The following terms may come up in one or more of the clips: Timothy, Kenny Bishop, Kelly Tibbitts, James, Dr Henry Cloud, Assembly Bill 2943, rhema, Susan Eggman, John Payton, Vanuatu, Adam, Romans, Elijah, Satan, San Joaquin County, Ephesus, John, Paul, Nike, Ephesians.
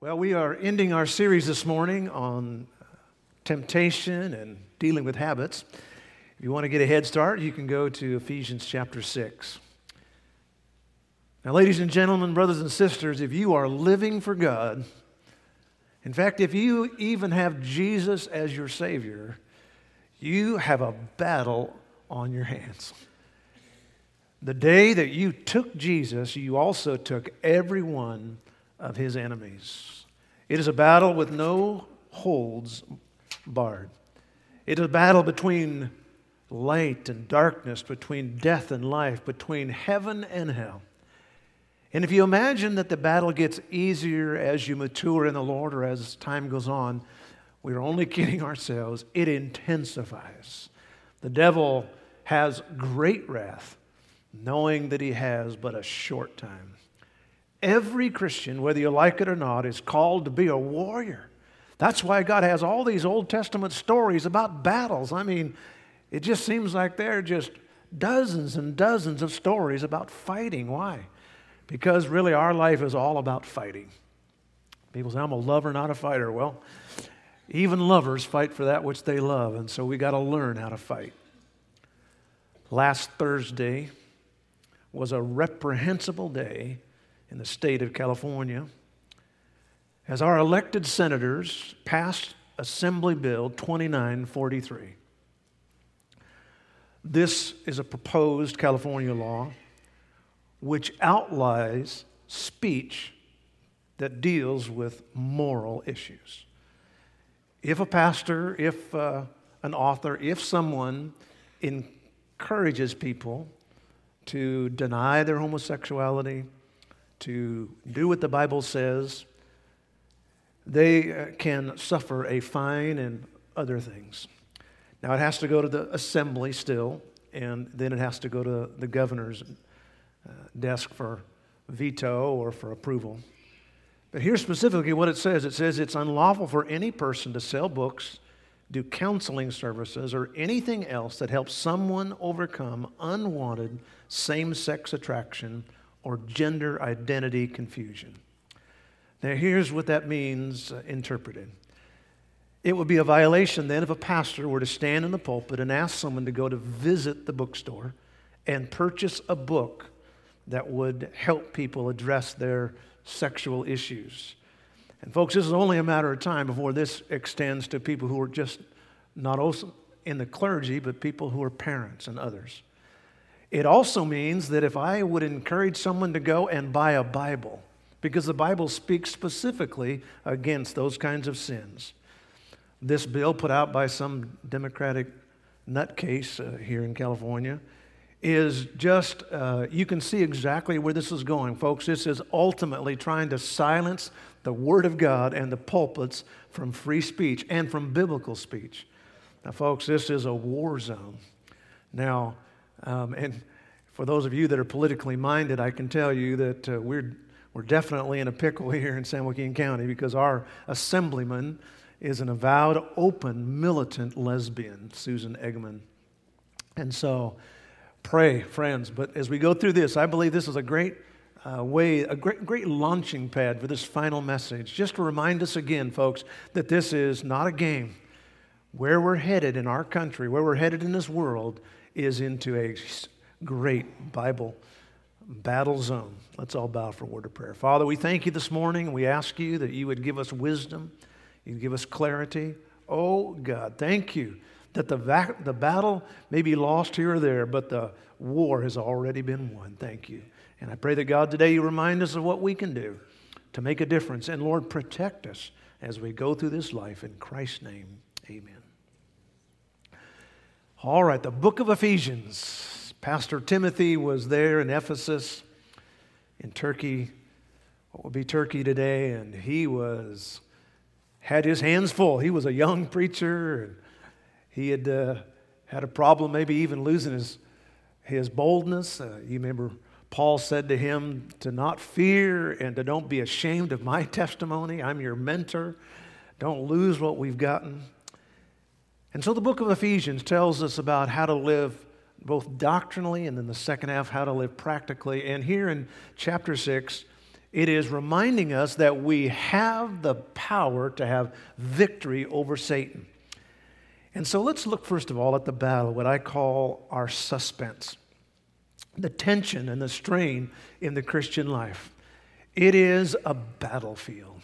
Well, we are ending our series this morning on temptation and dealing with habits. If you want to get a head start, you can go to Ephesians chapter 6. Now, ladies and gentlemen, brothers and sisters, if you are living for God, in fact, if you even have Jesus as your Savior, you have a battle on your hands. The day that you took Jesus, you also took everyone of his enemies. It is a battle with no holds barred. It is a battle between light and darkness, between death and life, between heaven and hell. And if you imagine that the battle gets easier as you mature in the Lord or as time goes on, we're only kidding ourselves. It intensifies. The devil has great wrath, knowing that he has but a short time. Every Christian, whether you like it or not, is called to be a warrior. That's why God has all these Old Testament stories about battles. I mean, it just seems like there are just dozens and dozens of stories about fighting. Why? Because really our life is all about fighting. People say, I'm a lover, not a fighter. Well, even lovers fight for that which they love, and so we got to learn how to fight. Last Thursday was a reprehensible day in the state of California, as our elected senators passed Assembly Bill 2943. This is a proposed California law which outlaws speech that deals with moral issues. If a pastor, if an author, if someone encourages people to deny their homosexuality, to do what the Bible says, they can suffer a fine and other things. Now, it has to go to the assembly still, and then it has to go to the governor's desk for veto or for approval. But here specifically what it says. It says it's unlawful for any person to sell books, do counseling services, or anything else that helps someone overcome unwanted same-sex attraction or gender identity confusion. Now, here's what that means interpreted. It would be a violation then if a pastor were to stand in the pulpit and ask someone to go to visit the bookstore and purchase a book that would help people address their sexual issues. And folks, this is only a matter of time before this extends to people who are just not also in the clergy, but people who are parents and others. It also means that if I would encourage someone to go and buy a Bible, because the Bible speaks specifically against those kinds of sins. This bill put out by some Democratic nutcase here in California is just, you can see exactly where this is going, folks. This is ultimately trying to silence the Word of God and the pulpits from free speech and from biblical speech. Now, folks, this is a war zone. Now, and for those of you that are politically minded, I can tell you that we're definitely in a pickle here in San Joaquin County because our assemblyman is an avowed, open, militant lesbian, Susan Eggman. And so pray, friends. But as we go through this, I believe this is a great way, a great launching pad for this final message. Just to remind us again, folks, that this is not a game. Where we're headed in our country, where we're headed in this world, is into a great Bible battle zone. Let's all bow for a word of prayer. Father, we thank you this morning. We ask you that you would give us wisdom. You'd give us clarity. Oh, God, thank you that the battle may be lost here or there, but the war has already been won. Thank you. And I pray that, God, today you remind us of what we can do to make a difference. And, Lord, protect us as we go through this life. In Christ's name, amen. All right, the book of Ephesians. Pastor Timothy was there in Ephesus, in Turkey, what would be Turkey today, and he had his hands full. He was a young preacher, and he had a problem maybe even losing his boldness. You remember Paul said to him to not fear and to don't be ashamed of my testimony. I'm your mentor. Don't lose what we've gotten. And so the book of Ephesians tells us about how to live both doctrinally and then the second half, how to live practically. And here in chapter 6, It is reminding us that we have the power to have victory over Satan. And so let's look first of all at the battle, what I call our suspense, the tension and the strain in the Christian life. It is a battlefield.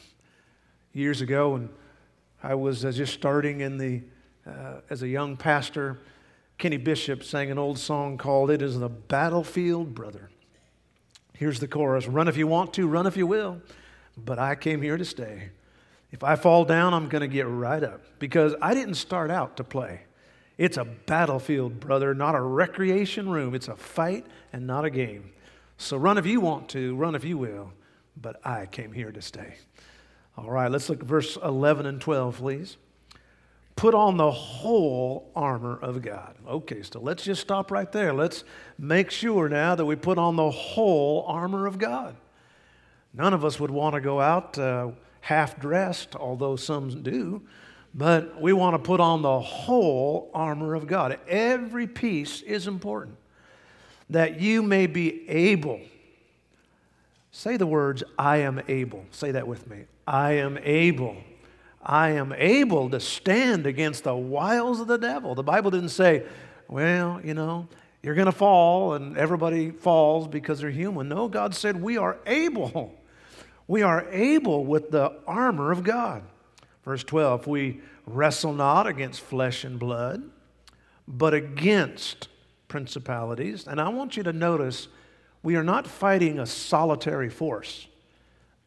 Years ago, when I was just starting in as a young pastor, Kenny Bishop sang an old song called "It Is the Battlefield, Brother." Here's the chorus: run if you want to, run if you will, but I came here to stay. If I fall down, I'm going to get right up, because I didn't start out to play. It's a battlefield, brother, not a recreation room. It's a fight and not a game. So run if you want to, run if you will, but I came here to stay. All right, let's look at verse 11 and 12, please. Put on the whole armor of God. Okay, so let's just stop right there. Let's make sure now that we put on the whole armor of God. None of us would want to go out half-dressed, although some do, but we want to put on the whole armor of God. Every piece is important. That you may be able. Say the words, I am able. Say that with me. I am able. I am able to stand against the wiles of the devil. The Bible didn't say, well, you know, you're going to fall and everybody falls because they're human. No, God said we are able. We are able with the armor of God. Verse 12, we wrestle not against flesh and blood, but against principalities. And I want you to notice we are not fighting a solitary force,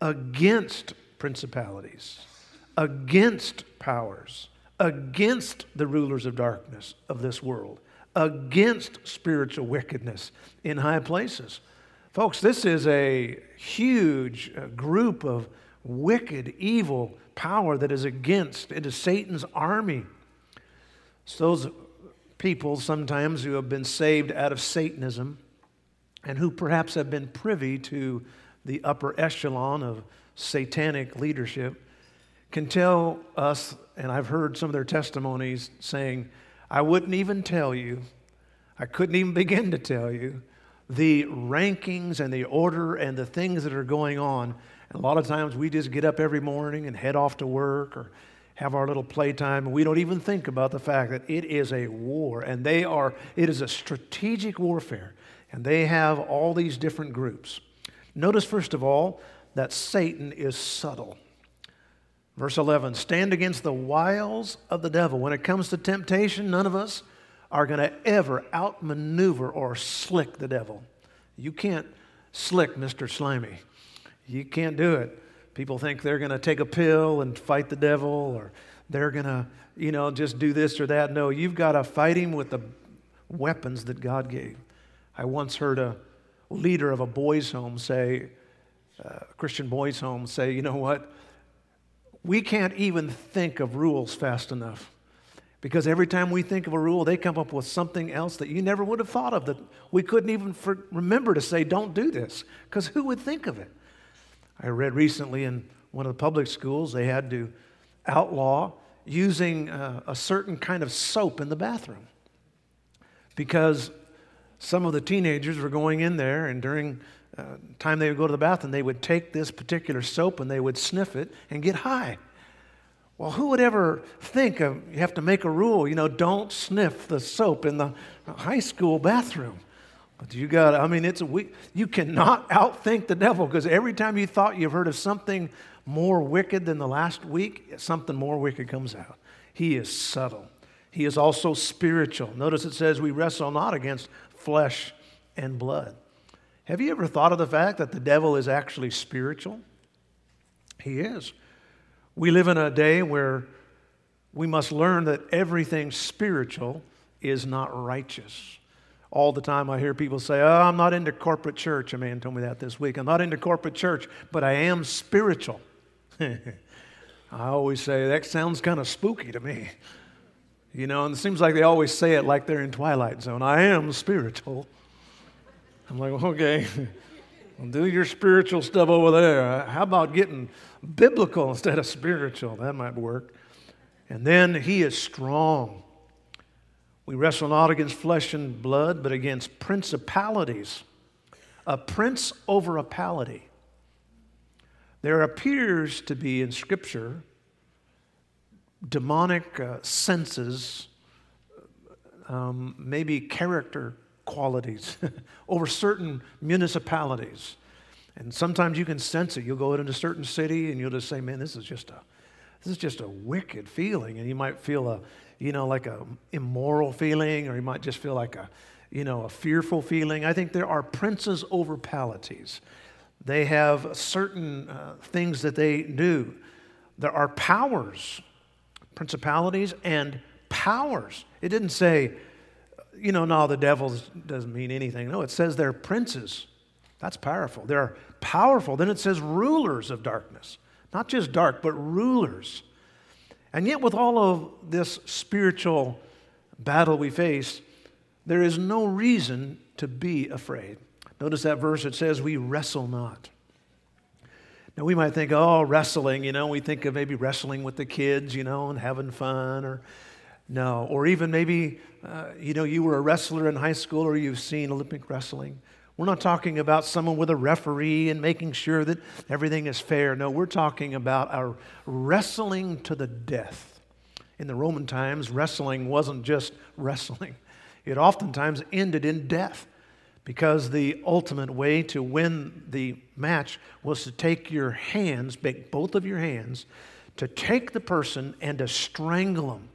against principalities, against powers, against the rulers of darkness of this world, against spiritual wickedness in high places. Folks, this is a huge group of wicked, evil power that is against. It is Satan's army. It's those people sometimes who have been saved out of Satanism and who perhaps have been privy to the upper echelon of satanic leadership can tell us, and I've heard some of their testimonies saying, I wouldn't even tell you, I couldn't even begin to tell you, the rankings and the order and the things that are going on. And a lot of times we just get up every morning and head off to work or have our little playtime, and we don't even think about the fact that it is a war, and it is a strategic warfare, and they have all these different groups. Notice, first of all, that Satan is subtle. Verse 11, stand against the wiles of the devil. When it comes to temptation, none of us are going to ever outmaneuver or slick the devil. You can't slick Mr. Slimy. You can't do it. People think they're going to take a pill and fight the devil, or they're going to, just do this or that. No, you've got to fight him with the weapons that God gave. I once heard a leader of a boys' home say, Christian boys' home say, you know what? We can't even think of rules fast enough, because every time we think of a rule, they come up with something else that you never would have thought of, that we couldn't even remember to say, don't do this, because who would think of it? I read recently in one of the public schools, they had to outlaw using a certain kind of soap in the bathroom, because some of the teenagers were going in there, and during time they would go to the bathroom, they would take this particular soap and they would sniff it and get high. Well, who would ever think of, you have to make a rule, don't sniff the soap in the high school bathroom. But you cannot outthink the devil, because every time you thought you've heard of something more wicked than the last week, something more wicked comes out. He is subtle. He is also spiritual. Notice it says we wrestle not against flesh and blood. Have you ever thought of the fact that the devil is actually spiritual? He is. We live in a day where we must learn that everything spiritual is not righteous. All the time I hear people say, I'm not into corporate church. A man told me that this week. I'm not into corporate church, but I am spiritual. I always say, that sounds kind of spooky to me. And it seems like they always say it like they're in Twilight Zone. I am spiritual. I'm like, okay, do your spiritual stuff over there. How about getting biblical instead of spiritual? That might work. And then he is strong. We wrestle not against flesh and blood, but against principalities. A prince over a pality. There appears to be in Scripture demonic senses, maybe character qualities over certain municipalities. And sometimes you can sense it. You'll go into a certain city and you'll just say, man, this is just a wicked feeling. And you might feel like a immoral feeling, or you might just feel like a fearful feeling. I think there are princes over polities. They have certain things that they do. There are powers, principalities and powers. It didn't say, the devil doesn't mean anything. No, it says they're princes. That's powerful. They're powerful. Then it says rulers of darkness. Not just dark, but rulers. And yet with all of this spiritual battle we face, there is no reason to be afraid. Notice that verse, it says, we wrestle not. Now we might think, wrestling, we think of maybe wrestling with the kids, and having fun, or even maybe, you were a wrestler in high school, or you've seen Olympic wrestling. We're not talking about someone with a referee and making sure that everything is fair. No, we're talking about our wrestling to the death. In the Roman times, wrestling wasn't just wrestling. It oftentimes ended in death, because the ultimate way to win the match was to take your hands, both of your hands, to take the person and to strangle them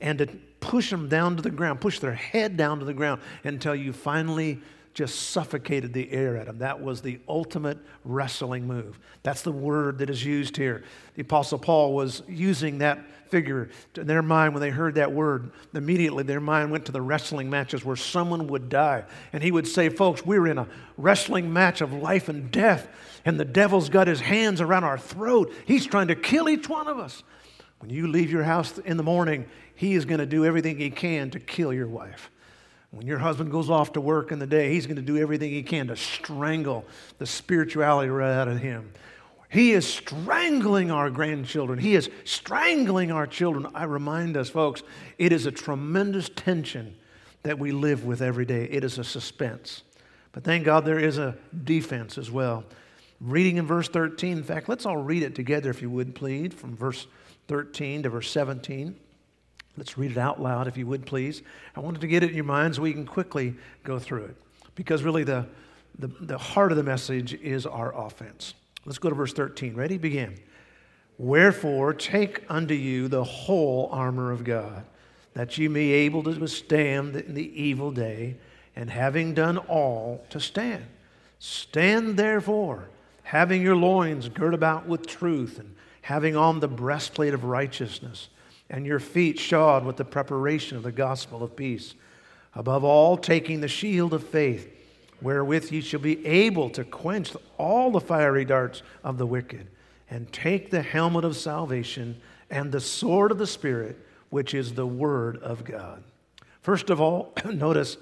and to push them down to the ground, push their head down to the ground until you finally just suffocated the air at them. That was the ultimate wrestling move. That's the word that is used here. The Apostle Paul was using that figure. In their mind, when they heard that word, immediately their mind went to the wrestling matches where someone would die. And he would say, folks, we're in a wrestling match of life and death, and the devil's got his hands around our throat. He's trying to kill each one of us. When you leave your house in the morning, he is going to do everything he can to kill your wife. When your husband goes off to work in the day, he's going to do everything he can to strangle the spirituality right out of him. He is strangling our grandchildren. He is strangling our children. I remind us, folks, it is a tremendous tension that we live with every day. It is a suspense. But thank God there is a defense as well. Reading in verse 13, in fact, let's all read it together if you would, please, from verse 13 to verse 17. Let's read it out loud, if you would, please. I wanted to get it in your mind so we can quickly go through it, because really the heart of the message is our offense. Let's go to verse 13. Ready? Begin. Wherefore, take unto you the whole armor of God, that ye may be able to withstand in the evil day, and having done all, to stand. Stand therefore, having your loins girt about with truth, and having on the breastplate of righteousness, and your feet shod with the preparation of the gospel of peace. Above all, taking the shield of faith, wherewith ye shall be able to quench all the fiery darts of the wicked, and take the helmet of salvation and the sword of the Spirit, which is the word of God. First of all, notice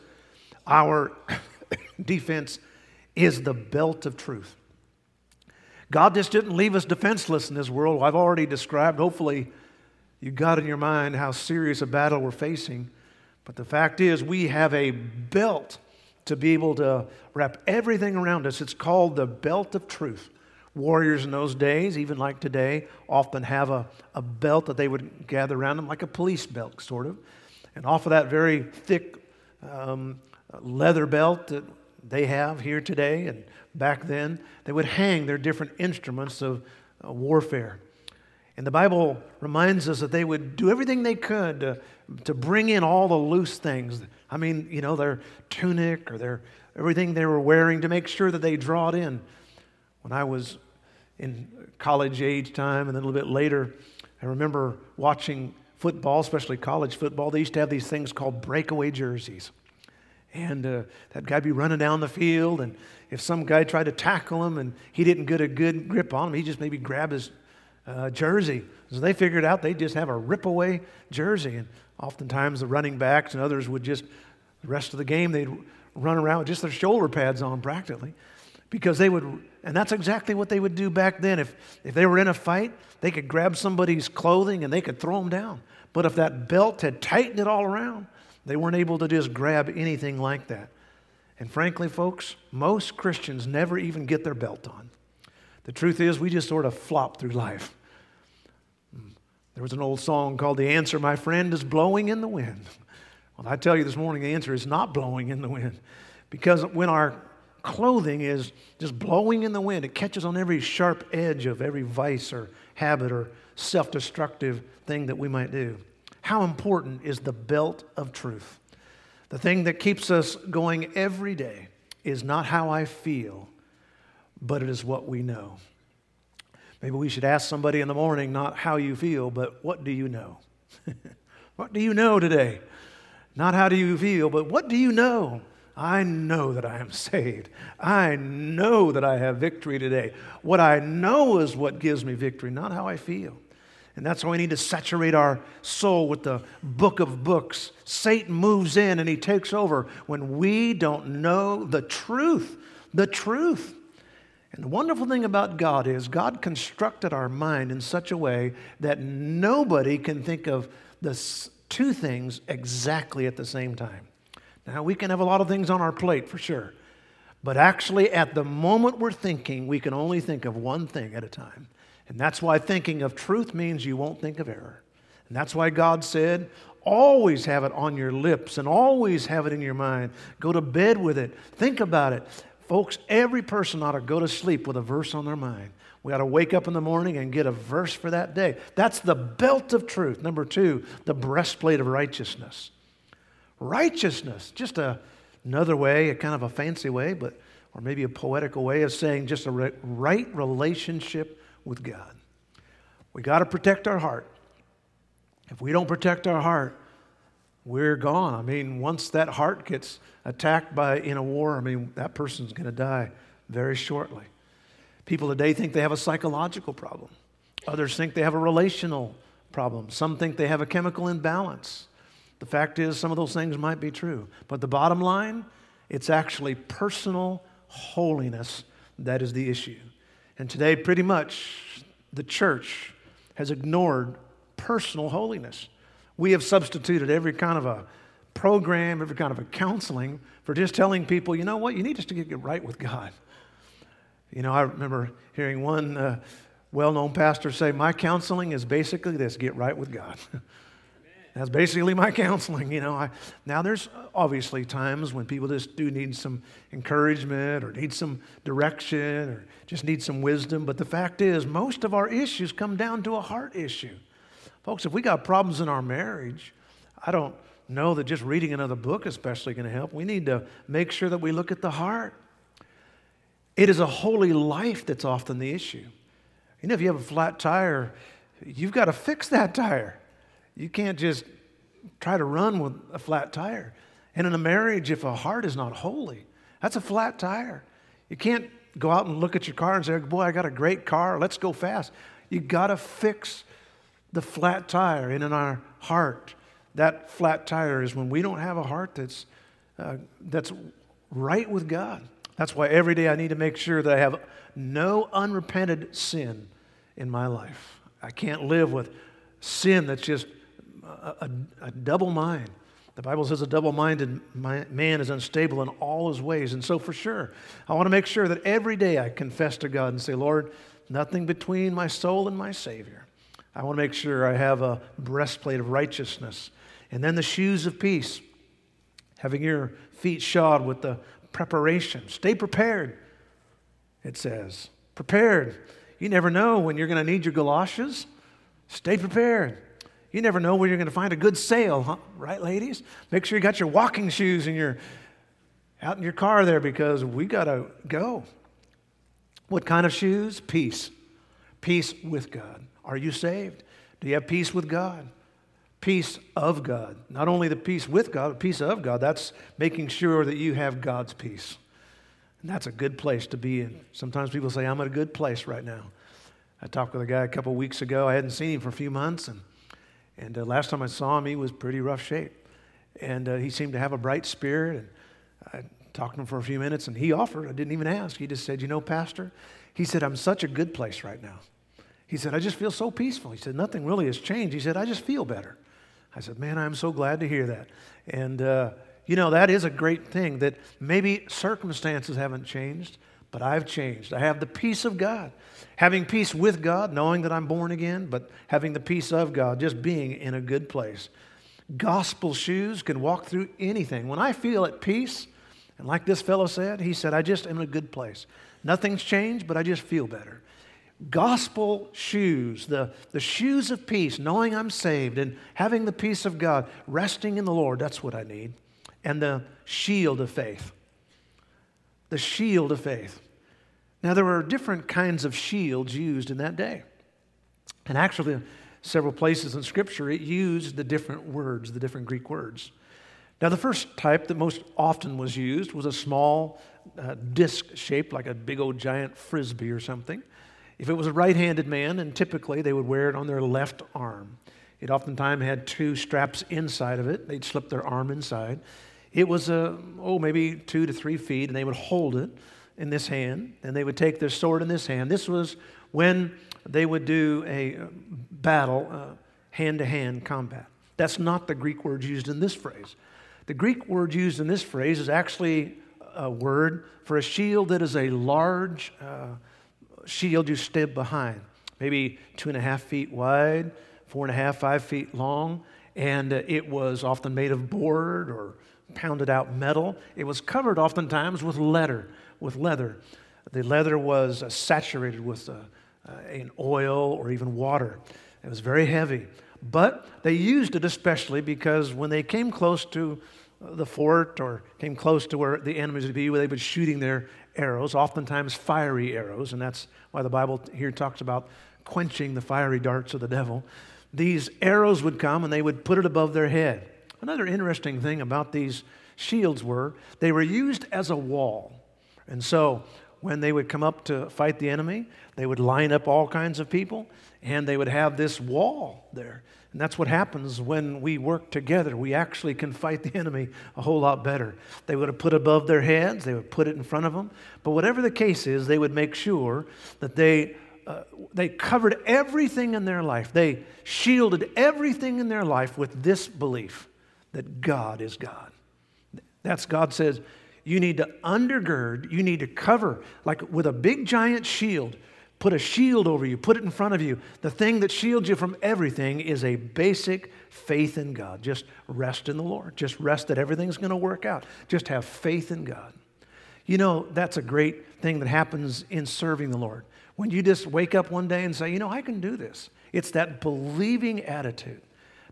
our defense is the belt of truth. God just didn't leave us defenseless in this world. I've already described, hopefully, you got in your mind how serious a battle we're facing. But the fact is, we have a belt to be able to wrap everything around us. It's called the belt of truth. Warriors in those days, even like today, often have a belt that they would gather around them, like a police belt, sort of. And off of that very thick leather belt that they have here today and back then, they would hang their different instruments of warfare. And the Bible reminds us that they would do everything they could to bring in all the loose things. I mean, their tunic or their everything they were wearing, to make sure that they draw it in. When I was in college age time and then a little bit later, I remember watching football, especially college football. They used to have these things called breakaway jerseys. And that guy'd be running down the field, and if some guy tried to tackle him and he didn't get a good grip on him, he just maybe grabbed his jersey. So they figured out they just have a rip-away jersey. And oftentimes the running backs and others would just, the rest of the game, they'd run around with just their shoulder pads on practically. Because they would, and that's exactly what they would do back then. If they were in a fight, they could grab somebody's clothing and they could throw them down. But if that belt had tightened it all around, they weren't able to just grab anything like that. And frankly, folks, most Christians never even get their belt on. The truth is, we just sort of flop through life. There was an old song called "The Answer, My Friend, Is Blowing in the Wind." Well, I tell you this morning, the answer is not blowing in the wind. Because when our clothing is just blowing in the wind, it catches on every sharp edge of every vice or habit or self-destructive thing that we might do. How important is the belt of truth? The thing that keeps us going every day is not how I feel, but it is what we know. Maybe we should ask somebody in the morning, not how you feel, but what do you know? What do you know today? Not how do you feel, but what do you know? I know that I am saved. I know that I have victory today. What I know is what gives me victory, not how I feel. And that's why we need to saturate our soul with the book of books. Satan moves in and he takes over when we don't know the truth. The truth. And the wonderful thing about God is God constructed our mind in such a way that nobody can think of the two things exactly at the same time. Now, we can have a lot of things on our plate for sure, but actually at the moment we're thinking, we can only think of one thing at a time. And that's why thinking of truth means you won't think of error. And that's why God said, always have it on your lips and always have it in your mind. Go to bed with it. Think about it. Folks, every person ought to go to sleep with a verse on their mind. We ought to wake up in the morning and get a verse for that day. That's the belt of truth. Number two, the breastplate of righteousness. Righteousness, just another way, a kind of a fancy way, but or maybe a poetical way of saying just a right relationship with God. We got to protect our heart. If we don't protect our heart, we're gone. I mean, once that heart gets attacked in a war, I mean, that person's going to die very shortly. People today think they have a psychological problem. Others think they have a relational problem. Some think they have a chemical imbalance. The fact is, some of those things might be true. But the bottom line, it's actually personal holiness that is the issue. And today, pretty much, the church has ignored personal holiness. We have substituted every kind of a program, every kind of a counseling for just telling people, you know what, you need just to get right with God. You know, I remember hearing one well-known pastor say, my counseling is basically this, get right with God. That's basically my counseling, you know. Now there's obviously times when people just do need some encouragement or need some direction or just need some wisdom. But the fact is, most of our issues come down to a heart issue. Folks, if we got problems in our marriage, I don't know that just reading another book especially going to help. We need to make sure that we look at the heart. It is a holy life that's often the issue. You know, if you have a flat tire, you've got to fix that tire. You can't just try to run with a flat tire. And in a marriage, if a heart is not holy, that's a flat tire. You can't go out and look at your car and say, boy, I got a great car, let's go fast. You got to fix the flat tire. And in our heart, that flat tire is when we don't have a heart that's right with God. That's why every day I need to make sure that I have no unrepented sin in my life. I can't live with sin that's just a double mind. The Bible says a double-minded man is unstable in all his ways. And so for sure, I want to make sure that every day I confess to God and say, Lord, nothing between my soul and my Savior. I want to make sure I have a breastplate of righteousness. And then the shoes of peace, having your feet shod with the preparation. Stay prepared, it says. Prepared. You never know when you're going to need your galoshes. Stay prepared. You never know where you're going to find a good sale, huh? Right, ladies? Make sure you got your walking shoes and you're out in your car there because we got to go. What kind of shoes? Peace. Peace with God. Are you saved? Do you have peace with God? Peace of God. Not only the peace with God, but peace of God. That's making sure that you have God's peace. And that's a good place to be in. Sometimes people say, I'm in a good place right now. I talked with a guy a couple weeks ago. I hadn't seen him for a few months. And last time I saw him, he was pretty rough shape. And he seemed to have a bright spirit. And I talked to him for a few minutes, and he offered. I didn't even ask. He just said, you know, Pastor, he said, I'm such a good place right now. He said, I just feel so peaceful. He said, nothing really has changed. He said, I just feel better. I said, man, I'm so glad to hear that. And, you know, that is a great thing that maybe circumstances haven't changed, but I've changed. I have the peace of God. Having peace with God, knowing that I'm born again, but having the peace of God, just being in a good place. Gospel shoes can walk through anything. When I feel at peace, and like this fellow said, he said, I just am in a good place. Nothing's changed, but I just feel better. Gospel shoes, the shoes of peace, knowing I'm saved and having the peace of God, resting in the Lord, that's what I need. And the shield of faith. The shield of faith. Now, there were different kinds of shields used in that day. And actually, several places in Scripture, it used the different words, the different Greek words. Now, the first type that most often was used was a small disc shaped like a big old giant Frisbee or something. If it was a right-handed man, and typically they would wear it on their left arm. It oftentimes had two straps inside of it. They'd slip their arm inside. It was, maybe 2 to 3 feet, and they would hold it in this hand, and they would take their sword in this hand. This was when they would do a battle, hand-to-hand combat. That's not the Greek word used in this phrase. The Greek word used in this phrase is actually a word for a shield that is a large shield you step behind, maybe 2.5 feet wide, 4.5, 5 feet long, and it was often made of board or pounded out metal. It was covered oftentimes with leather. The leather was saturated with an oil or even water. It was very heavy, but they used it especially because when they came close to the fort or came close to where the enemies would be, where they were shooting their arrows, oftentimes fiery arrows, and that's why the Bible here talks about quenching the fiery darts of the devil. These arrows would come and they would put it above their head. Another interesting thing about these shields were they were used as a wall. And so when they would come up to fight the enemy, they would line up all kinds of people and they would have this wall there. And that's what happens when we work together. We actually can fight the enemy a whole lot better. They would have put it above their heads. They would put it in front of them. But whatever the case is, they would make sure that they covered everything in their life. They shielded everything in their life with this belief that God is God. That's God says, you need to undergird, you need to cover, like with a big giant shield. Put a shield over you, put it in front of you. The thing that shields you from everything is a basic faith in God. Just rest in the Lord. Just rest that everything's going to work out. Just have faith in God. You know, that's a great thing that happens in serving the Lord. When you just wake up one day and say, you know, I can do this. It's that believing attitude.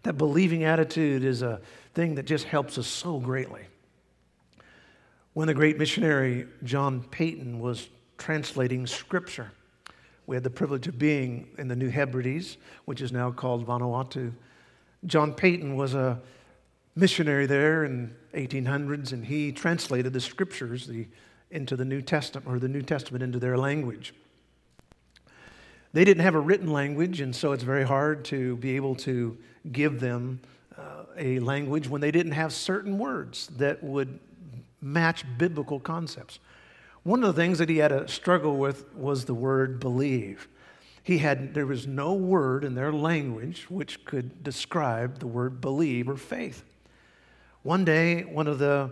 That believing attitude is a thing that just helps us so greatly. When the great missionary John Payton was translating Scripture, we had the privilege of being in the New Hebrides, which is now called Vanuatu. John Payton was a missionary there in the 1800s, and he translated the Scriptures into the New Testament, or the New Testament into their language. They didn't have a written language, and so it's very hard to be able to give them a language when they didn't have certain words that would match biblical concepts. One of the things that he had a struggle with was the word believe. There was no word in their language which could describe the word believe or faith. One day, one of the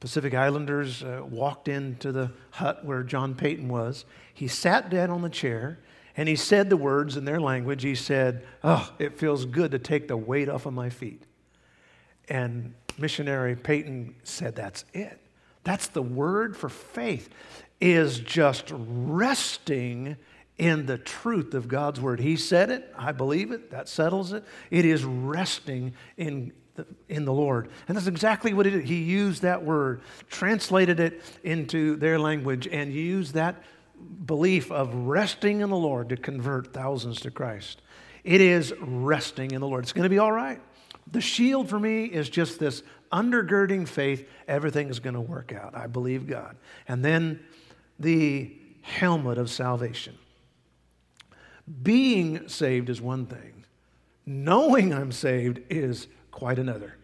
Pacific Islanders walked into the hut where John Payton was. He sat down on the chair, and he said the words in their language. He said, oh, it feels good to take the weight off of my feet. And missionary Payton said, that's it. That's the word for faith, is just resting in the truth of God's word. He said it. I believe it. That settles it. It is resting in the Lord. And that's exactly what it is. He used that word, translated it into their language, and used that belief of resting in the Lord to convert thousands to Christ. It is resting in the Lord. It's going to be all right. The shield for me is just this undergirding faith, everything is going to work out. I believe God. And then the helmet of salvation. Being saved is one thing. Knowing I'm saved is quite another.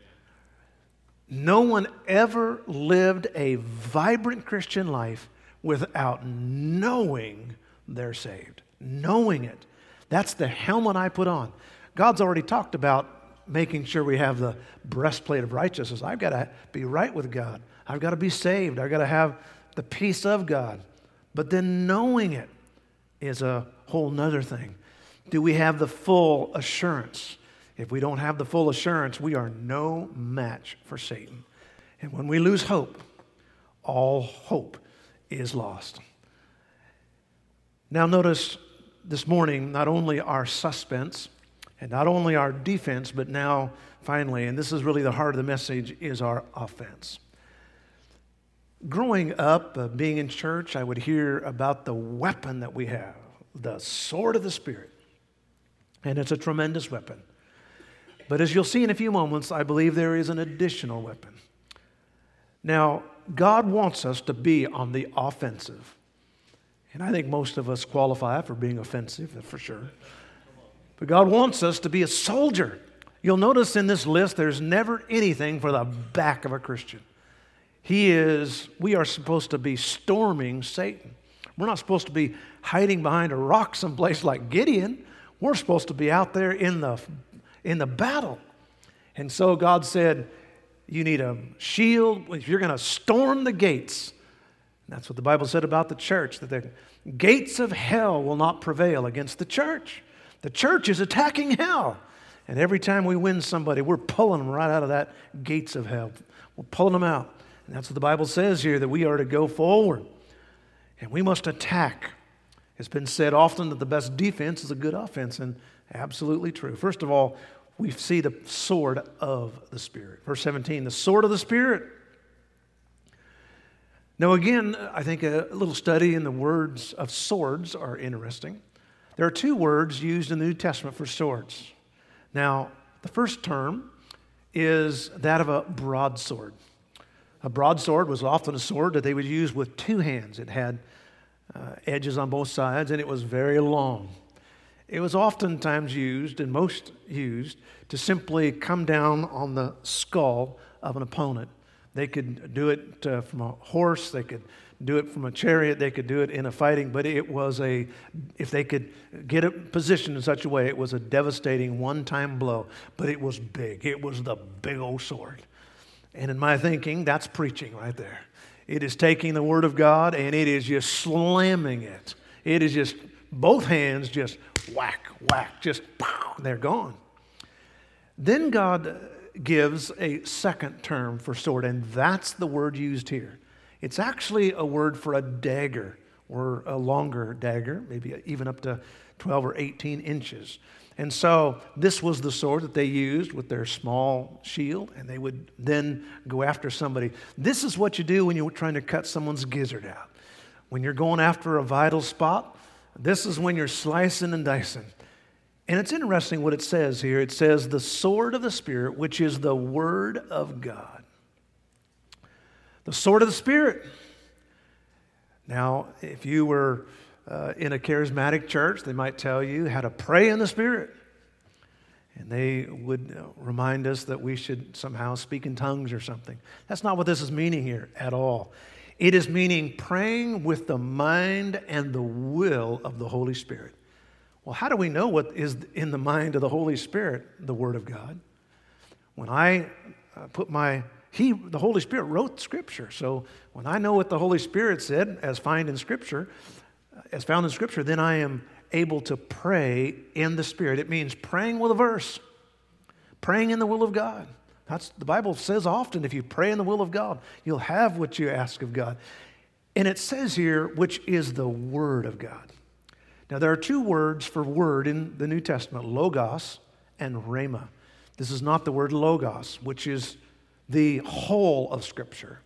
No one ever lived a vibrant Christian life without knowing they're saved. Knowing it. That's the helmet I put on. God's already talked about making sure we have the breastplate of righteousness. I've got to be right with God. I've got to be saved. I've got to have the peace of God. But then knowing it is a whole nother thing. Do we have the full assurance? If we don't have the full assurance, we are no match for Satan. And when we lose hope, all hope is lost. Now notice this morning, not only our suspense and not only our defense, but now finally, and this is really the heart of the message, is our offense. Growing up, being in church, I would hear about the weapon that we have, the sword of the Spirit. And it's a tremendous weapon. But as you'll see in a few moments, I believe there is an additional weapon. Now, God wants us to be on the offensive. And I think most of us qualify for being offensive, for sure. But God wants us to be a soldier. You'll notice in this list, there's never anything for the back of a Christian. We are supposed to be storming Satan. We're not supposed to be hiding behind a rock someplace like Gideon. We're supposed to be out there in the battle. And so God said, you need a shield if you're going to storm the gates. And that's what the Bible said about the church, that the gates of hell will not prevail against the church. The church is attacking hell. And every time we win somebody, we're pulling them right out of that gates of hell. We're pulling them out. And that's what the Bible says here, that we are to go forward. And we must attack. It's been said often that the best defense is a good offense, and absolutely true. First of all, we see the sword of the Spirit. Verse 17, the sword of the Spirit. Now again, I think a little study in the words of swords are interesting. There are two words used in the New Testament for swords. Now, the first term is that of a broadsword. A broadsword was often a sword that they would use with two hands. It had edges on both sides, and it was very long. It was oftentimes used, and most used, to simply come down on the skull of an opponent. They could do it from a horse, they could do it from a chariot, they could do it in a fighting, but if they could get it positioned in such a way, it was a devastating one-time blow, but it was big. It was the big old sword. And in my thinking, that's preaching right there. It is taking the Word of God and it is just slamming it. It is just both hands just whack, whack, just pow, they're gone. Then God gives a second term for sword, and that's the word used here. It's actually a word for a dagger or a longer dagger, maybe even up to 12 or 18 inches. And so this was the sword that they used with their small shield, and they would then go after somebody. This is what you do when you're trying to cut someone's gizzard out. When you're going after a vital spot, this is when you're slicing and dicing. And it's interesting what it says here. It says, the sword of the Spirit, which is the Word of God. The sword of the Spirit. Now, if you were in a charismatic church, they might tell you how to pray in the Spirit. And they would remind us that we should somehow speak in tongues or something. That's not what this is meaning here at all. It is meaning praying with the mind and the will of the Holy Spirit. Well, how do we know what is in the mind of the Holy Spirit? The Word of God. When the Holy Spirit wrote Scripture. So when I know what the Holy Spirit said, as found in Scripture, then I am able to pray in the Spirit. It means praying with a verse, praying in the will of God. The Bible says often, if you pray in the will of God, you'll have what you ask of God. And it says here, which is the Word of God. Now, there are two words for word in the New Testament, logos and rhema. This is not the word logos, which is the whole of Scripture,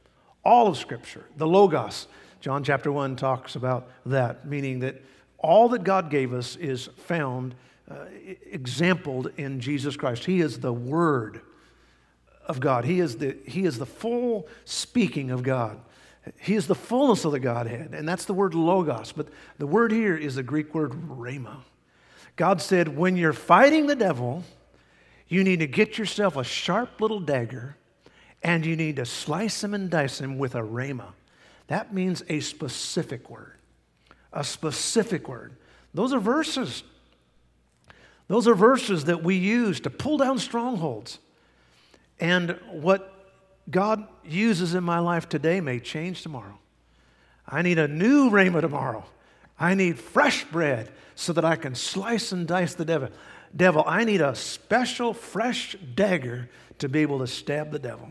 all of Scripture, the logos. John chapter 1 talks about that, meaning that all that God gave us is found, exampled in Jesus Christ. He is the Word of God. He is the full speaking of God. He is the fullness of the Godhead, and that's the word logos. But the word here is the Greek word rhema. God said, when you're fighting the devil, you need to get yourself a sharp little dagger, and you need to slice him and dice him with a rhema. That means a specific word, a specific word. Those are verses. Those are verses that we use to pull down strongholds. And what God uses in my life today may change tomorrow. I need a new rhema tomorrow. I need fresh bread so that I can slice and dice the devil. I need a special fresh dagger to be able to stab the devil.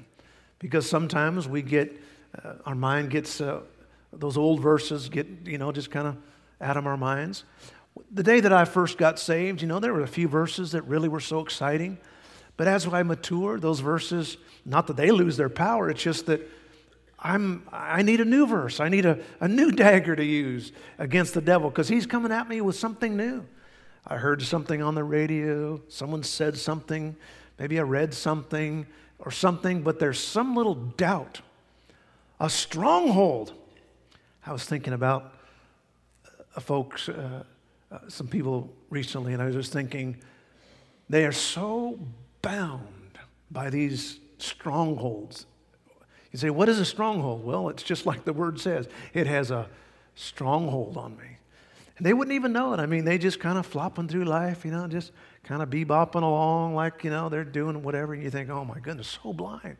Because sometimes we get, our mind gets, those old verses get, just kind of out of our minds. The day that I first got saved, there were a few verses that really were so exciting. But as I mature, those verses, not that they lose their power, it's just that I need a new verse. I need a new dagger to use against the devil because he's coming at me with something new. I heard something on the radio, someone said something, maybe I read something or something, but there's some little doubt, a stronghold. I was thinking about some people recently, and I was just thinking, they are so bound by these strongholds. You say, what is a stronghold? Well, it's just like the word says. It has a stronghold on me. And they wouldn't even know it. I mean, they just kind of flopping through life, just kind of bebopping along like, they're doing whatever. And you think, oh, my goodness, so blind.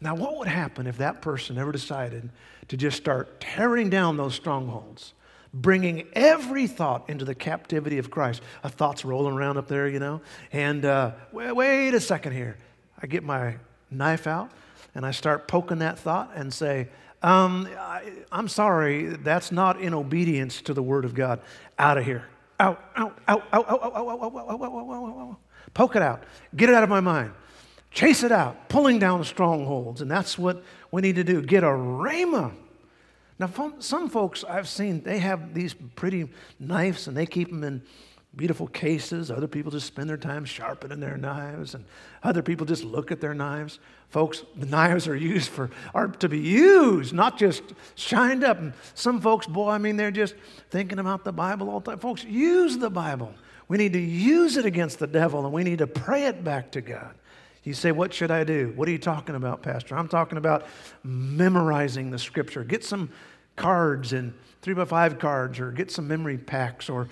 Now, what would happen if that person ever decided to just start tearing down those strongholds, bringing every thought into the captivity of Christ? A thought's rolling around up there, and wait a second here. I get my knife out. And I start poking that thought and say, I'm sorry, that's not in obedience to the Word of God. Out of here. Out, out, out, out, out, out, out, out, out, out, out, out, out. Poke it out. Get it out of my mind. Chase it out. Pulling down strongholds. And that's what we need to do. Get a rhema. Now, some folks I've seen, they have these pretty knives and they keep them in beautiful cases. Other people just spend their time sharpening their knives, and other people just look at their knives. Folks, the knives are to be used, not just shined up. And some folks, they're just thinking about the Bible all the time. Folks, use the Bible. We need to use it against the devil, and we need to pray it back to God. You say, what should I do? What are you talking about, Pastor? I'm talking about memorizing the Scripture. Get some cards and 3x5 cards, or get some memory packs, or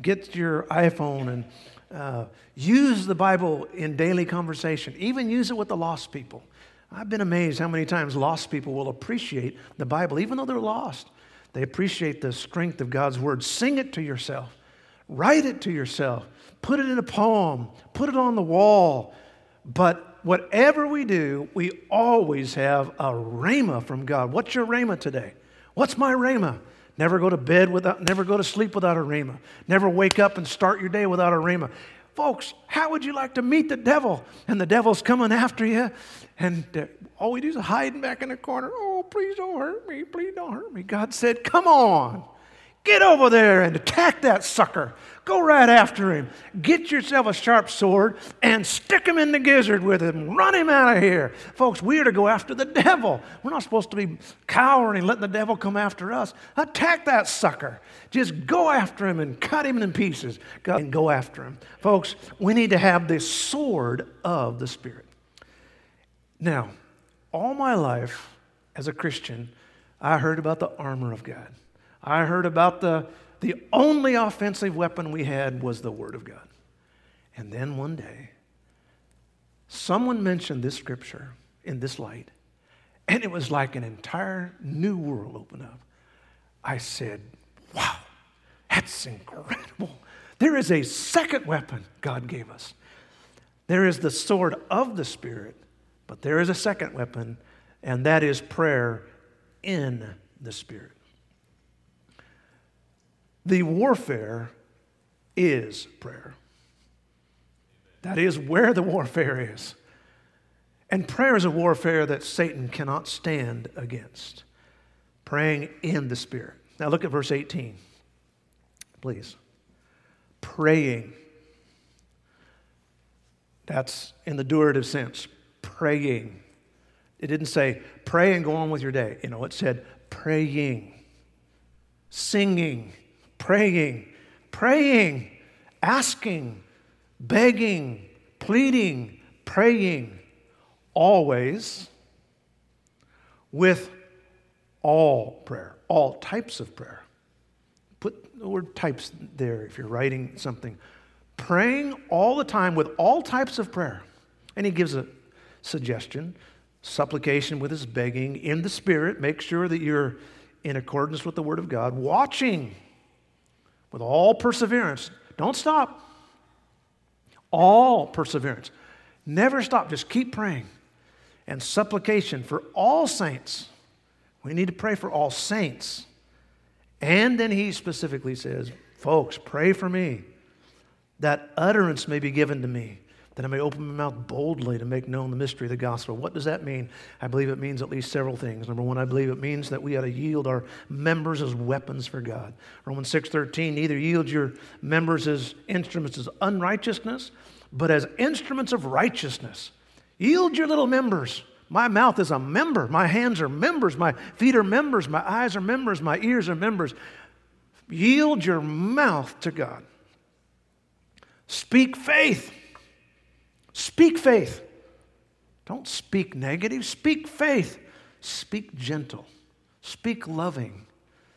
get your iPhone and use the Bible in daily conversation. Even use it with the lost people. I've been amazed how many times lost people will appreciate the Bible, even though they're lost. They appreciate the strength of God's Word. Sing it to yourself. Write it to yourself. Put it in a poem. Put it on the wall. But whatever we do, we always have a rhema from God. What's your rhema today? What's my rhema? Never go to sleep without a rhema. Never wake up and start your day without a rhema. Folks, how would you like to meet the devil? And the devil's coming after you, and all we do is hiding back in the corner. Oh, please don't hurt me. Please don't hurt me. God said, come on. Get over there and attack that sucker. Go right after him. Get yourself a sharp sword and stick him in the gizzard with him. Run him out of here. Folks, we are to go after the devil. We're not supposed to be cowering, letting the devil come after us. Attack that sucker. Just go after him and cut him in pieces and go after him. Folks, we need to have this sword of the Spirit. Now, all my life as a Christian, I heard about the armor of God. I heard about the only offensive weapon we had was the Word of God. And then one day, someone mentioned this Scripture in this light, and it was like an entire new world opened up. I said, wow, that's incredible. There is a second weapon God gave us. There is the sword of the Spirit, but there is a second weapon, and that is prayer in the Spirit. The warfare is prayer. That is where the warfare is. And prayer is a warfare that Satan cannot stand against. Praying in the Spirit. Now look at verse 18, please. Praying. That's in the durative sense. Praying. It didn't say pray and go on with your day. It said praying, singing. Praying, asking, begging, pleading, praying, always with all prayer, all types of prayer. Put the word types there if you're writing something. Praying all the time with all types of prayer. And he gives a suggestion, supplication with his begging, in the Spirit. Make sure that you're in accordance with the Word of God, watching with all perseverance. Don't stop. All perseverance. Never stop. Just keep praying. And supplication for all saints. We need to pray for all saints. And then he specifically says, folks, pray for me, that utterance may be given to me, that I may open my mouth boldly to make known the mystery of the gospel. What does that mean? I believe it means at least several things. Number one, I believe it means that we ought to yield our members as weapons for God. Romans 6:13, neither yield your members as instruments of unrighteousness, but as instruments of righteousness. Yield your little members. My mouth is a member. My hands are members. My feet are members. My eyes are members. My ears are members. Yield your mouth to God. Speak faith. Speak faith. Don't speak negative. Speak faith. Speak gentle. Speak loving.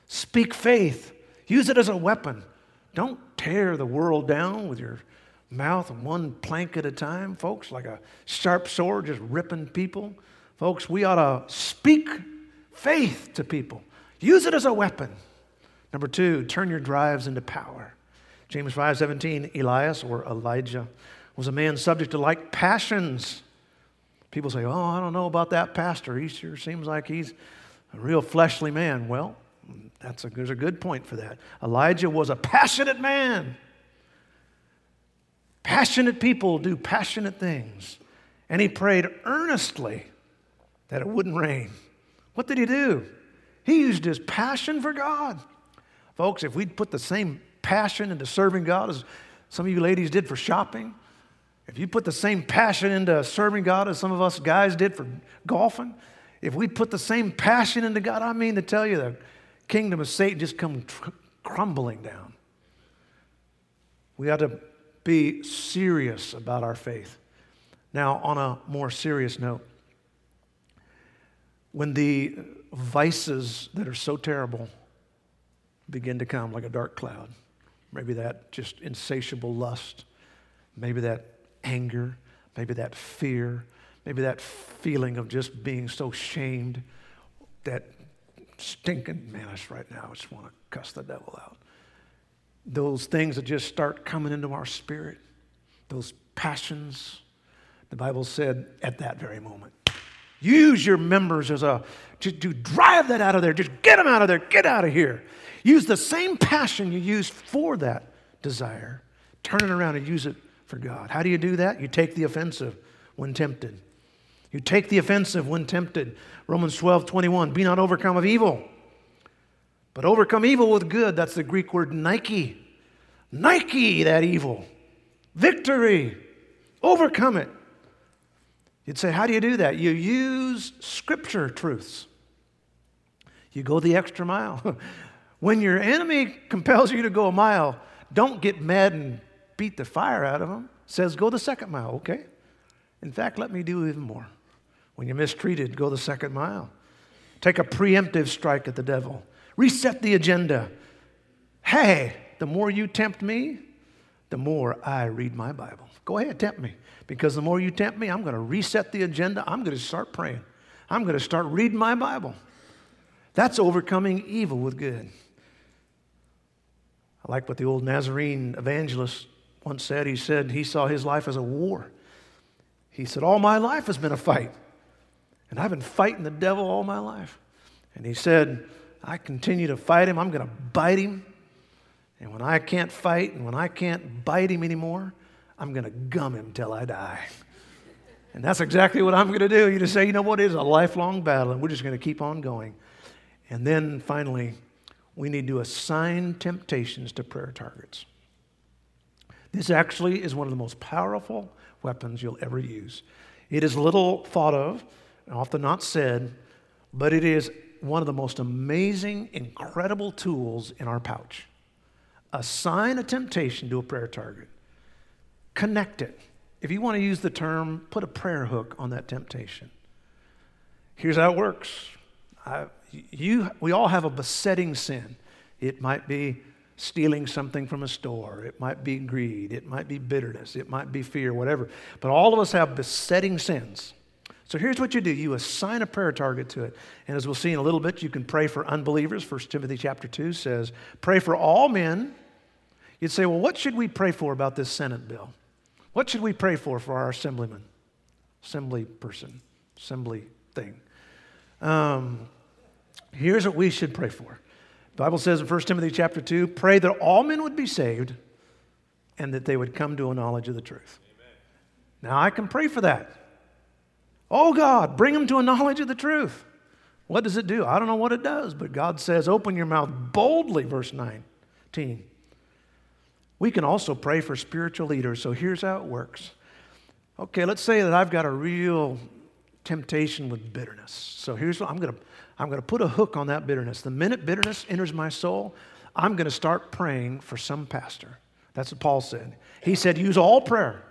Speak faith. Use it as a weapon. Don't tear the world down with your mouth one plank at a time, folks, like a sharp sword just ripping people. Folks, we ought to speak faith to people. Use it as a weapon. Number two, turn your drives into power. James 5:17, Elias or Elijah was a man subject to like passions. People say, oh, I don't know about that pastor. He sure seems like he's a real fleshly man. Well, there's a good point for that. Elijah was a passionate man. Passionate people do passionate things. And he prayed earnestly that it wouldn't rain. What did he do? He used his passion for God. Folks, if we'd put the same passion into serving God as some of you ladies did for shopping, if you put the same passion into serving God as some of us guys did for golfing, if we put the same passion into God, I mean to tell you, the kingdom of Satan just come crumbling down. We ought to be serious about our faith. Now, on a more serious note, when the vices that are so terrible begin to come like a dark cloud, maybe that just insatiable lust, maybe that anger, maybe that fear, maybe that feeling of just being so shamed, that stinking menace right now, I just want to cuss the devil out. Those things that just start coming into our spirit, those passions, the Bible said at that very moment, use your members to drive that out of there. Just get them out of there. Get out of here. Use the same passion you used for that desire. Turn it around and use it for God. How do you do that? You take the offensive when tempted. You take the offensive when tempted. Romans 12:21, be not overcome of evil, but overcome evil with good. That's the Greek word Nike. Nike that evil. Victory. Overcome it. You'd say, how do you do that? You use Scripture truths. You go the extra mile. When your enemy compels you to go a mile, don't get mad and beat the fire out of him. Says, go the second mile, okay? In fact, let me do even more. When you're mistreated, go the second mile. Take a preemptive strike at the devil. Reset the agenda. Hey, the more you tempt me, the more I read my Bible. Go ahead, tempt me. Because the more you tempt me, I'm going to reset the agenda. I'm going to start praying. I'm going to start reading my Bible. That's overcoming evil with good. I like what the old Nazarene evangelist once said. He said he saw his life as a war. He said, all my life has been a fight. And I've been fighting the devil all my life. And he said, I continue to fight him. I'm going to bite him. And when I can't fight and when I can't bite him anymore, I'm going to gum him till I die. And that's exactly what I'm going to do. You just say, you know what, it is a lifelong battle, and we're just going to keep on going. And then finally, we need to assign temptations to prayer targets. This actually is one of the most powerful weapons you'll ever use. It is little thought of and often not said, but it is one of the most amazing, incredible tools in our pouch. Assign a temptation to a prayer target. Connect it. If you want to use the term, put a prayer hook on that temptation. Here's how it works. We all have a besetting sin. It might be stealing something from a store. It might be greed. It might be bitterness. It might be fear, whatever. But all of us have besetting sins. So here's what you do. You assign a prayer target to it. And as we'll see in a little bit, you can pray for unbelievers. 1 Timothy chapter 2 says, pray for all men. You'd say, well, what should we pray for about this Senate bill? What should we pray for our assemblyman? Assembly person. Assembly thing. Here's what we should pray for. The Bible says in 1 Timothy chapter 2, pray that all men would be saved and that they would come to a knowledge of the truth. Amen. Now, I can pray for that. Oh, God, bring them to a knowledge of the truth. What does it do? I don't know what it does, but God says, open your mouth boldly, verse 19. We can also pray for spiritual leaders. So here's how it works. Okay, let's say that I've got a real temptation with bitterness. So here's what I'm going to put a hook on that bitterness. The minute bitterness enters my soul, I'm going to start praying for some pastor. That's what Paul said. He said, use all prayer.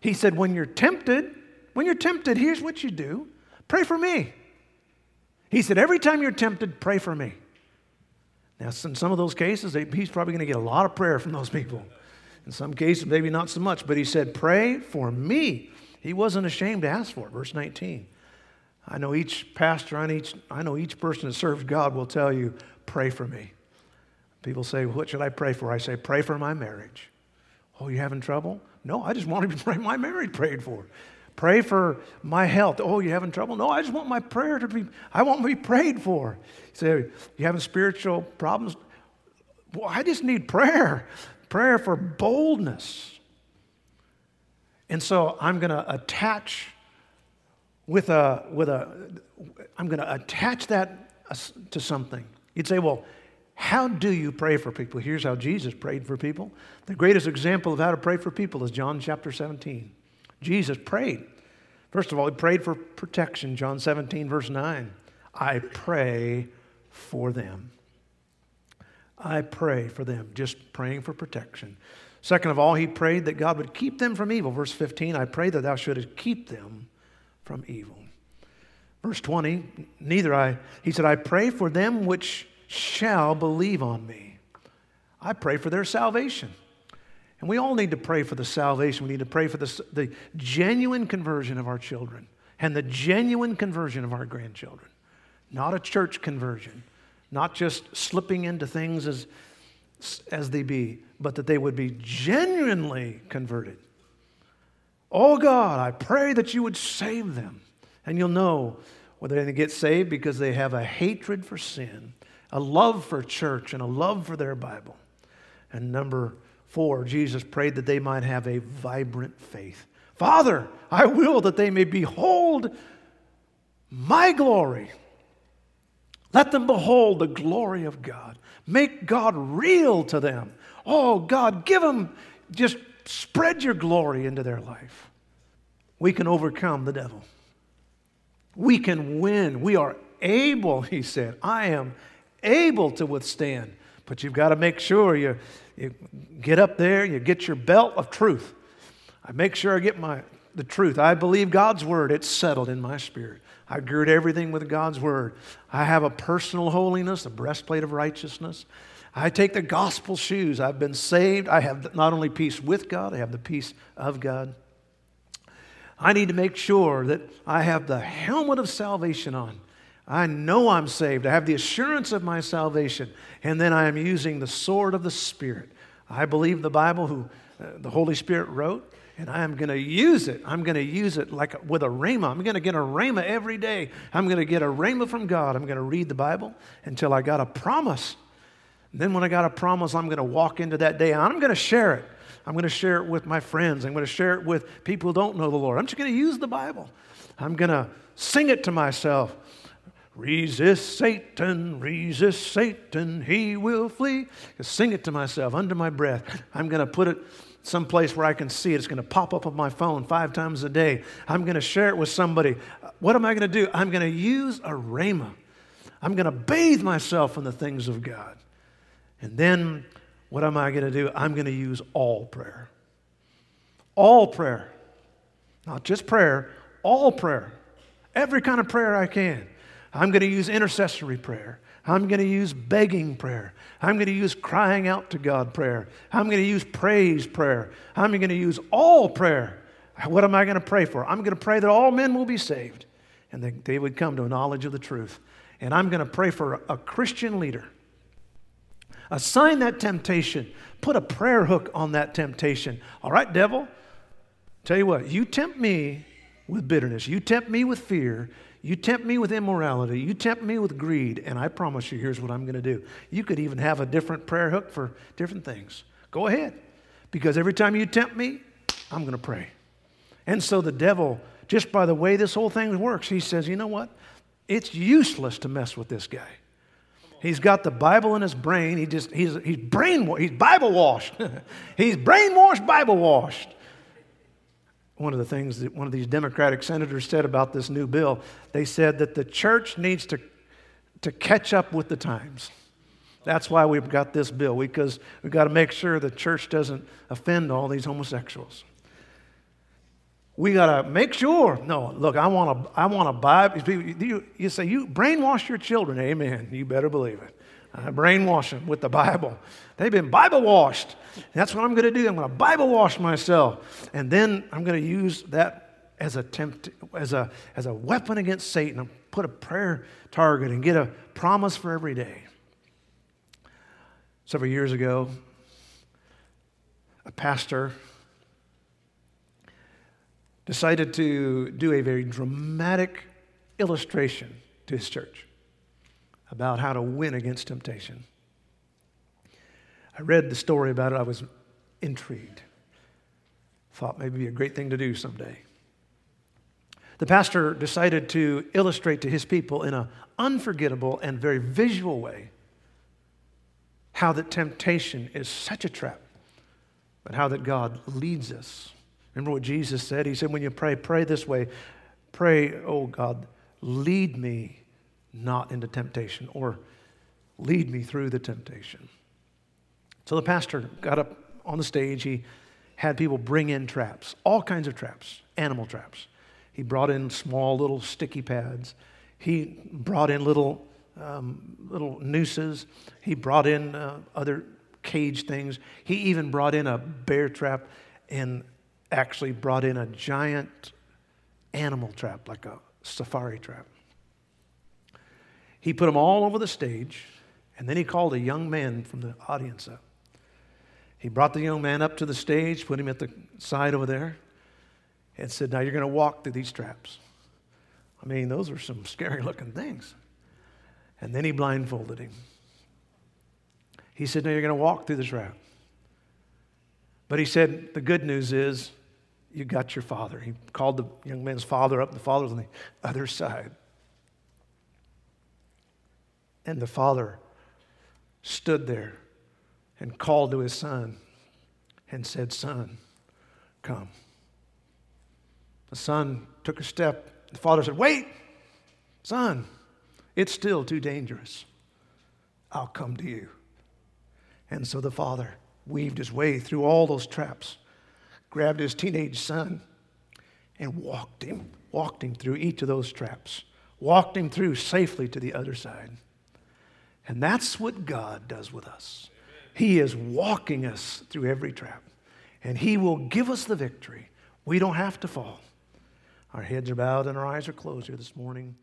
He said, when you're tempted, here's what you do. Pray for me. He said, every time you're tempted, pray for me. Now, in some of those cases, he's probably going to get a lot of prayer from those people. In some cases, maybe not so much, but he said, pray for me. He wasn't ashamed to ask for it. Verse 19. I know each pastor, I know each person that serves God will tell you, pray for me. People say, what should I pray for? I say, pray for my marriage. Oh, you having trouble? No, I just want to pray my marriage prayed for. Pray for my health. Oh, you having trouble? No, I just want my prayer to be, I want to be prayed for. You say, you having spiritual problems? Well, I just need prayer. Prayer for boldness. And so I'm going to attach that to something. You'd say, well, how do you pray for people? Here's how Jesus prayed for people. The greatest example of how to pray for people is John chapter 17. Jesus prayed. First of all, he prayed for protection. John 17, verse 9. I pray for them. I pray for them. Just praying for protection. Second of all, he prayed that God would keep them from evil. Verse 15, I pray that thou shouldest keep them from evil. Verse 20, he said, I pray for them which shall believe on me. I pray for their salvation. And we all need to pray for the salvation. We need to pray for the genuine conversion of our children and the genuine conversion of our grandchildren. Not a church conversion. Not just slipping into things as they be, but that they would be genuinely converted. Oh God, I pray that you would save them. And you'll know whether they get saved because they have a hatred for sin, a love for church, and a love for their Bible. And number 4, Jesus prayed that they might have a vibrant faith. Father, I will that they may behold my glory. Let them behold the glory of God. Make God real to them. Oh, God, give them, just spread your glory into their life. We can overcome the devil. We can win. We are able, he said. I am able to withstand. But you've got to make sure you get up there, you get your belt of truth. I make sure I get the truth. I believe God's word. It's settled in my spirit. I gird everything with God's word. I have a personal holiness, a breastplate of righteousness. I take the gospel shoes. I've been saved. I have not only peace with God, I have the peace of God. I need to make sure that I have the helmet of salvation on. I know I'm saved. I have the assurance of my salvation. And then I am using the sword of the Spirit. I believe the Bible, who the Holy Spirit wrote, and I am going to use it. I'm going to use it like with a rhema. I'm going to get a rhema every day. I'm going to get a rhema from God. I'm going to read the Bible until I got a promise. And then when I got a promise, I'm going to walk into that day. I'm going to share it. I'm going to share it with my friends. I'm going to share it with people who don't know the Lord. I'm just going to use the Bible. I'm going to sing it to myself. Resist Satan, he will flee. Sing it to myself under my breath. I'm going to put it someplace where I can see it. It's going to pop up on my phone 5 times a day. I'm going to share it with somebody. What am I going to do? I'm going to use a rhema. I'm going to bathe myself in the things of God. And then what am I going to do? I'm going to use all prayer. All prayer. Not just prayer, all prayer. Every kind of prayer I can. I'm going to use intercessory prayer. I'm going to use begging prayer. I'm going to use crying out to God prayer. I'm going to use praise prayer. I'm going to use all prayer. What am I going to pray for? I'm going to pray that all men will be saved and that they would come to a knowledge of the truth. And I'm going to pray for a Christian leader. Assign that temptation. Put a prayer hook on that temptation. All right, devil, tell you what, you tempt me with bitterness. You tempt me with fear. You tempt me with immorality. You tempt me with greed. And I promise you, here's what I'm going to do. You could even have a different prayer hook for different things. Go ahead. Because every time you tempt me, I'm going to pray. And so the devil, just by the way this whole thing works, he says, you know what? It's useless to mess with this guy. He's got the Bible in his brain. He's brainwashed. He's Bible-washed. He's brainwashed, Bible-washed. One of the things that one of these Democratic senators said about this new bill, they said that the church needs to catch up with the times. That's why we've got this bill, because we've got to make sure the church doesn't offend all these homosexuals. We got to make sure. No, look, I want a Bible. You say, you brainwash your children. Amen. You better believe it. I brainwash them with the Bible. They've been Bible washed. That's what I'm going to do. I'm going to Bible wash myself. And then I'm going to use that as a weapon against Satan. I'll put a prayer target and get a promise for every day. Several years ago, a pastor decided to do a very dramatic illustration to his church about how to win against temptation. I read the story about it. I was intrigued. Thought maybe it'd be a great thing to do someday. The pastor decided to illustrate to his people in an unforgettable and very visual way how that temptation is such a trap, but how that God leads us. Remember what Jesus said? He said, when you pray, pray this way. Pray, oh God, lead me not into temptation, or lead me through the temptation. So the pastor got up on the stage. He had people bring in traps, all kinds of traps, animal traps. He brought in small little sticky pads. He brought in little nooses. He brought in other cage things. He even brought in a bear trap and actually brought in a giant animal trap, like a safari trap. He put them all over the stage, and then he called a young man from the audience up. He brought the young man up to the stage, put him at the side over there, and said, now you're going to walk through these traps. I mean, those are some scary-looking things. And then he blindfolded him. He said, now you're going to walk through this trap. But he said, the good news is, you got your father. He called the young man's father up. The father was on the other side. And the father stood there and called to his son and said, son, come. The son took a step. The father said, wait, son, it's still too dangerous. I'll come to you. And so the father weaved his way through all those traps, grabbed his teenage son, and walked him through each of those traps, walked him through safely to the other side. And that's what God does with us. He is walking us through every trap, and He will give us the victory. We don't have to fall. Our heads are bowed and our eyes are closed here this morning.